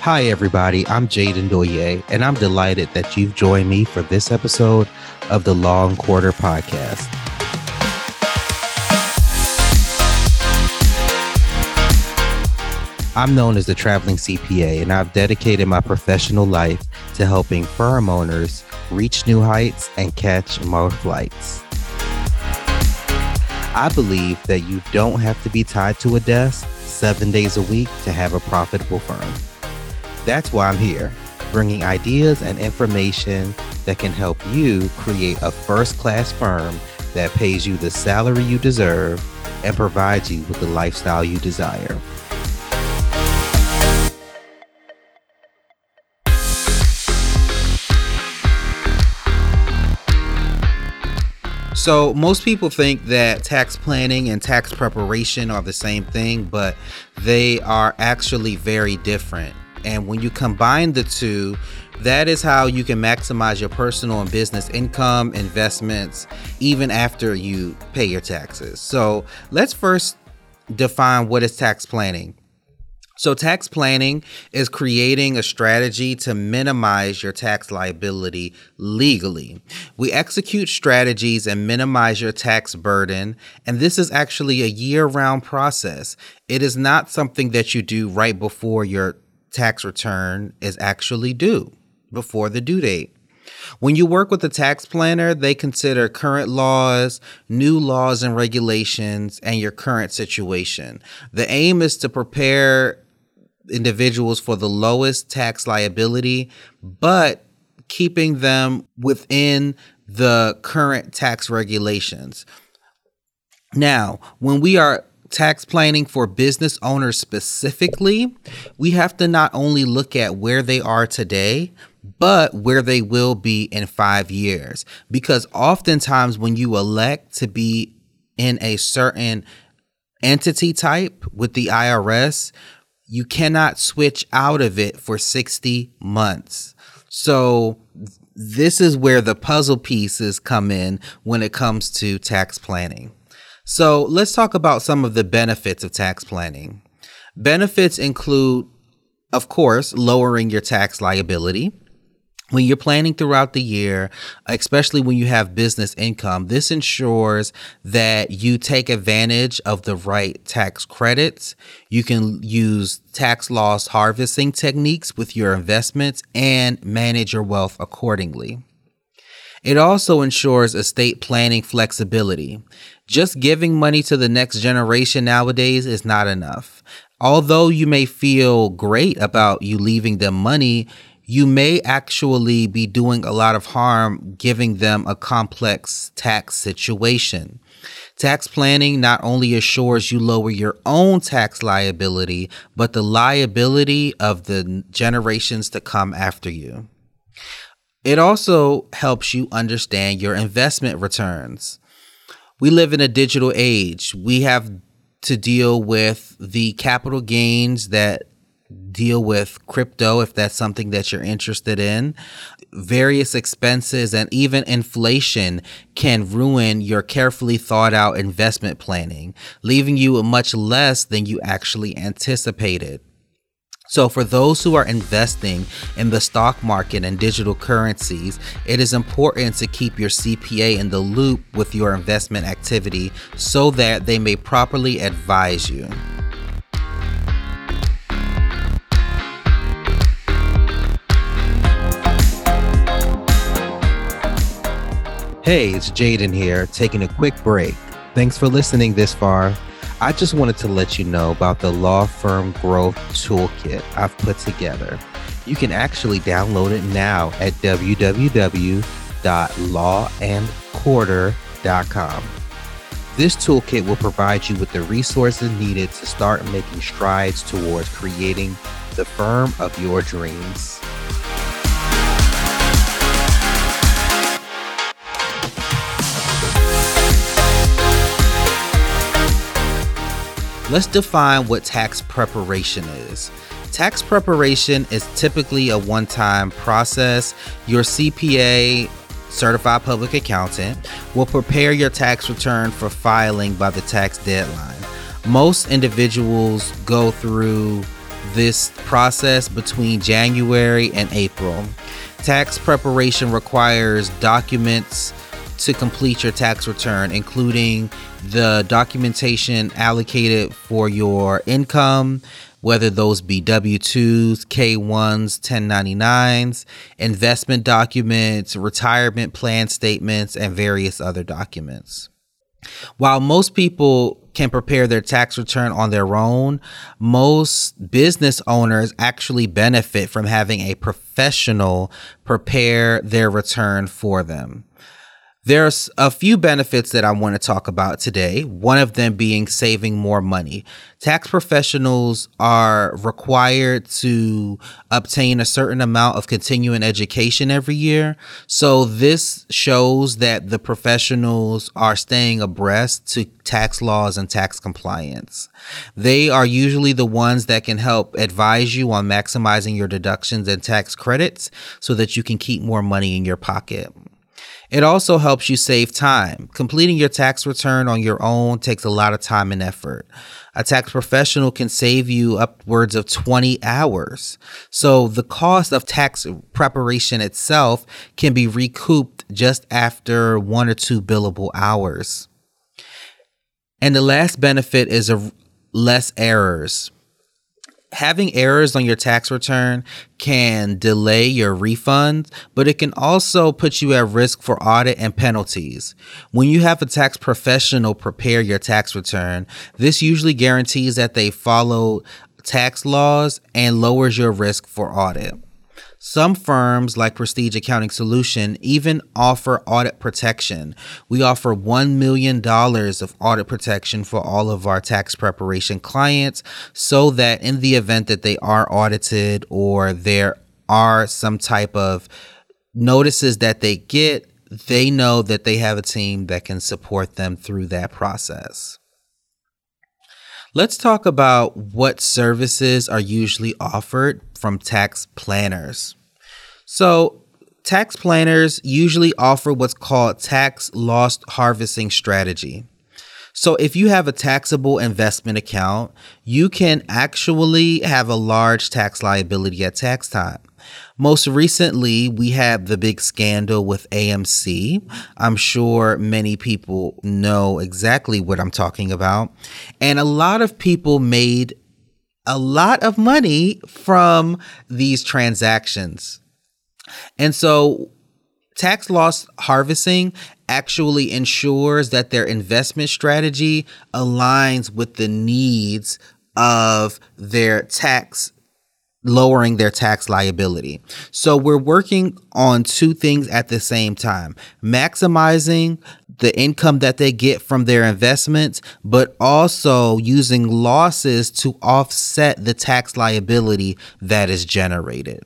Hi, everybody. I'm Jayden Doye, and I'm delighted that you've joined me for this episode of the Long Quarter Podcast. I'm known as the Traveling CPA, and I've dedicated my professional life to helping firm owners reach new heights and catch more flights. I believe that you don't have to be tied to a desk 7 days a week to have a profitable firm. That's why I'm here, bringing ideas and information that can help you create a first-class firm that pays you the salary you deserve and provides you with the lifestyle you desire. So most people think that tax planning and tax preparation are the same thing, but they are actually very different. And when you combine the two, that is how you can maximize your personal and business income, investments, even after you pay your taxes. So let's first define what is tax planning. So tax planning is creating a strategy to minimize your tax liability legally. We execute strategies and minimize your tax burden, and this is actually a year-round process. It is not something that you do right before your tax return is actually due, before the due date. When you work with a tax planner, they consider current laws, new laws and regulations, and your current situation. The aim is to prepare individuals for the lowest tax liability, but keeping them within the current tax regulations. Now, when we are tax planning for business owners specifically, we have to not only look at where they are today, but where they will be in 5 years. Because oftentimes when you elect to be in a certain entity type with the IRS, you cannot switch out of it for 60 months. So this is where the puzzle pieces come in when it comes to tax planning. So let's talk about some of the benefits of tax planning. Benefits include, of course, lowering your tax liability. When you're planning throughout the year, especially when you have business income, this ensures that you take advantage of the right tax credits. You can use tax loss harvesting techniques with your investments and manage your wealth accordingly. It also ensures estate planning flexibility. Just giving money to the next generation nowadays is not enough. Although you may feel great about you leaving them money, you may actually be doing a lot of harm giving them a complex tax situation. Tax planning not only assures you lower your own tax liability, but the liability of the generations to come after you. It also helps you understand your investment returns. We live in a digital age. We have to deal with the capital gains that deal with crypto, if that's something that you're interested in. Various expenses and even inflation can ruin your carefully thought out investment planning, leaving you with much less than you actually anticipated. So for those who are investing in the stock market and digital currencies, it is important to keep your CPA in the loop with your investment activity so that they may properly advise you. Hey, it's Jayden here, taking a quick break. Thanks for listening this far. I just wanted to let you know about the Law Firm Growth Toolkit I've put together. You can actually download it now at www.lawandquarter.com. This toolkit will provide you with the resources needed to start making strides towards creating the firm of your dreams. Let's define what tax preparation is. Tax preparation is typically a one-time process. Your CPA certified public accountant, will prepare your tax return for filing by the tax deadline. Most individuals go through this process between January and April. Tax preparation requires documents to complete your tax return, including the documentation allocated for your income, whether those be W-2s, K-1s, 1099s, investment documents, retirement plan statements, and various other documents. While most people can prepare their tax return on their own, most business owners actually benefit from having a professional prepare their return for them. There's a few benefits that I want to talk about today, one of them being saving more money. Tax professionals are required to obtain a certain amount of continuing education every year. So this shows that the professionals are staying abreast to tax laws and tax compliance. They are usually the ones that can help advise you on maximizing your deductions and tax credits so that you can keep more money in your pocket. It also helps you save time. Completing your tax return on your own takes a lot of time and effort. A tax professional can save you upwards of 20 hours. So the cost of tax preparation itself can be recouped just after 1 or 2 billable hours. And the last benefit is less errors. Having errors on your tax return can delay your refund, but it can also put you at risk for audit and penalties. When you have a tax professional prepare your tax return, this usually guarantees that they follow tax laws and lowers your risk for audit. Some firms like Prestige Accounting Solution even offer audit protection. We offer $1 million of audit protection for all of our tax preparation clients so that in the event that they are audited or there are some type of notices that they get, they know that they have a team that can support them through that process. Let's talk about what services are usually offered from tax planners. So, tax planners usually offer what's called tax loss harvesting strategy. So if you have a taxable investment account, you can actually have a large tax liability at tax time. Most recently, we had the big scandal with AMC. I'm sure many people know exactly what I'm talking about. And a lot of people made a lot of money from these transactions. And so tax loss harvesting actually ensures that their investment strategy aligns with the needs of their tax, lowering their tax liability. So we're working on two things at the same time, maximizing the income that they get from their investments, but also using losses to offset the tax liability that is generated.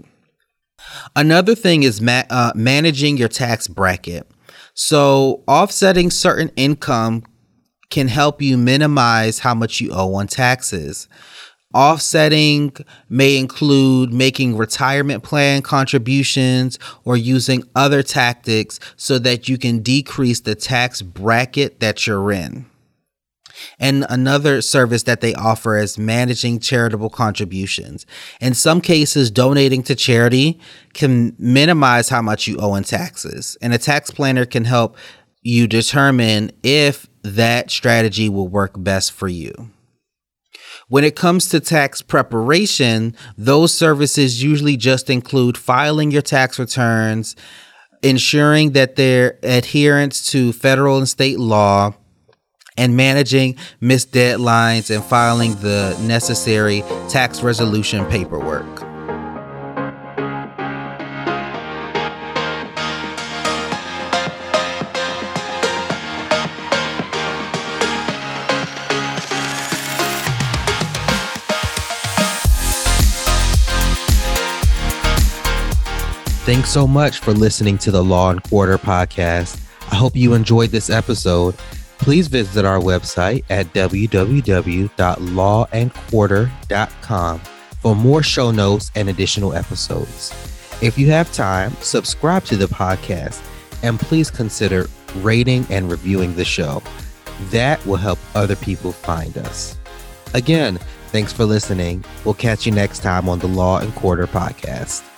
Another thing is managing your tax bracket. So offsetting certain income can help you minimize how much you owe on taxes. Offsetting may include making retirement plan contributions or using other tactics so that you can decrease the tax bracket that you're in. And another service that they offer is managing charitable contributions. In some cases, donating to charity can minimize how much you owe in taxes. And a tax planner can help you determine if that strategy will work best for you. When it comes to tax preparation, those services usually just include filing your tax returns, ensuring that they're adherence to federal and state law, and managing missed deadlines and filing the necessary tax resolution paperwork. Thanks so much for listening to the Law and Quarter podcast. I hope you enjoyed this episode. Please visit our website at www.lawandquarter.com for more show notes and additional episodes. If you have time, subscribe to the podcast. and please consider rating and reviewing the show. That will help other people find us. Again, thanks for listening. We'll catch you next time on the Law and Quarter Podcast.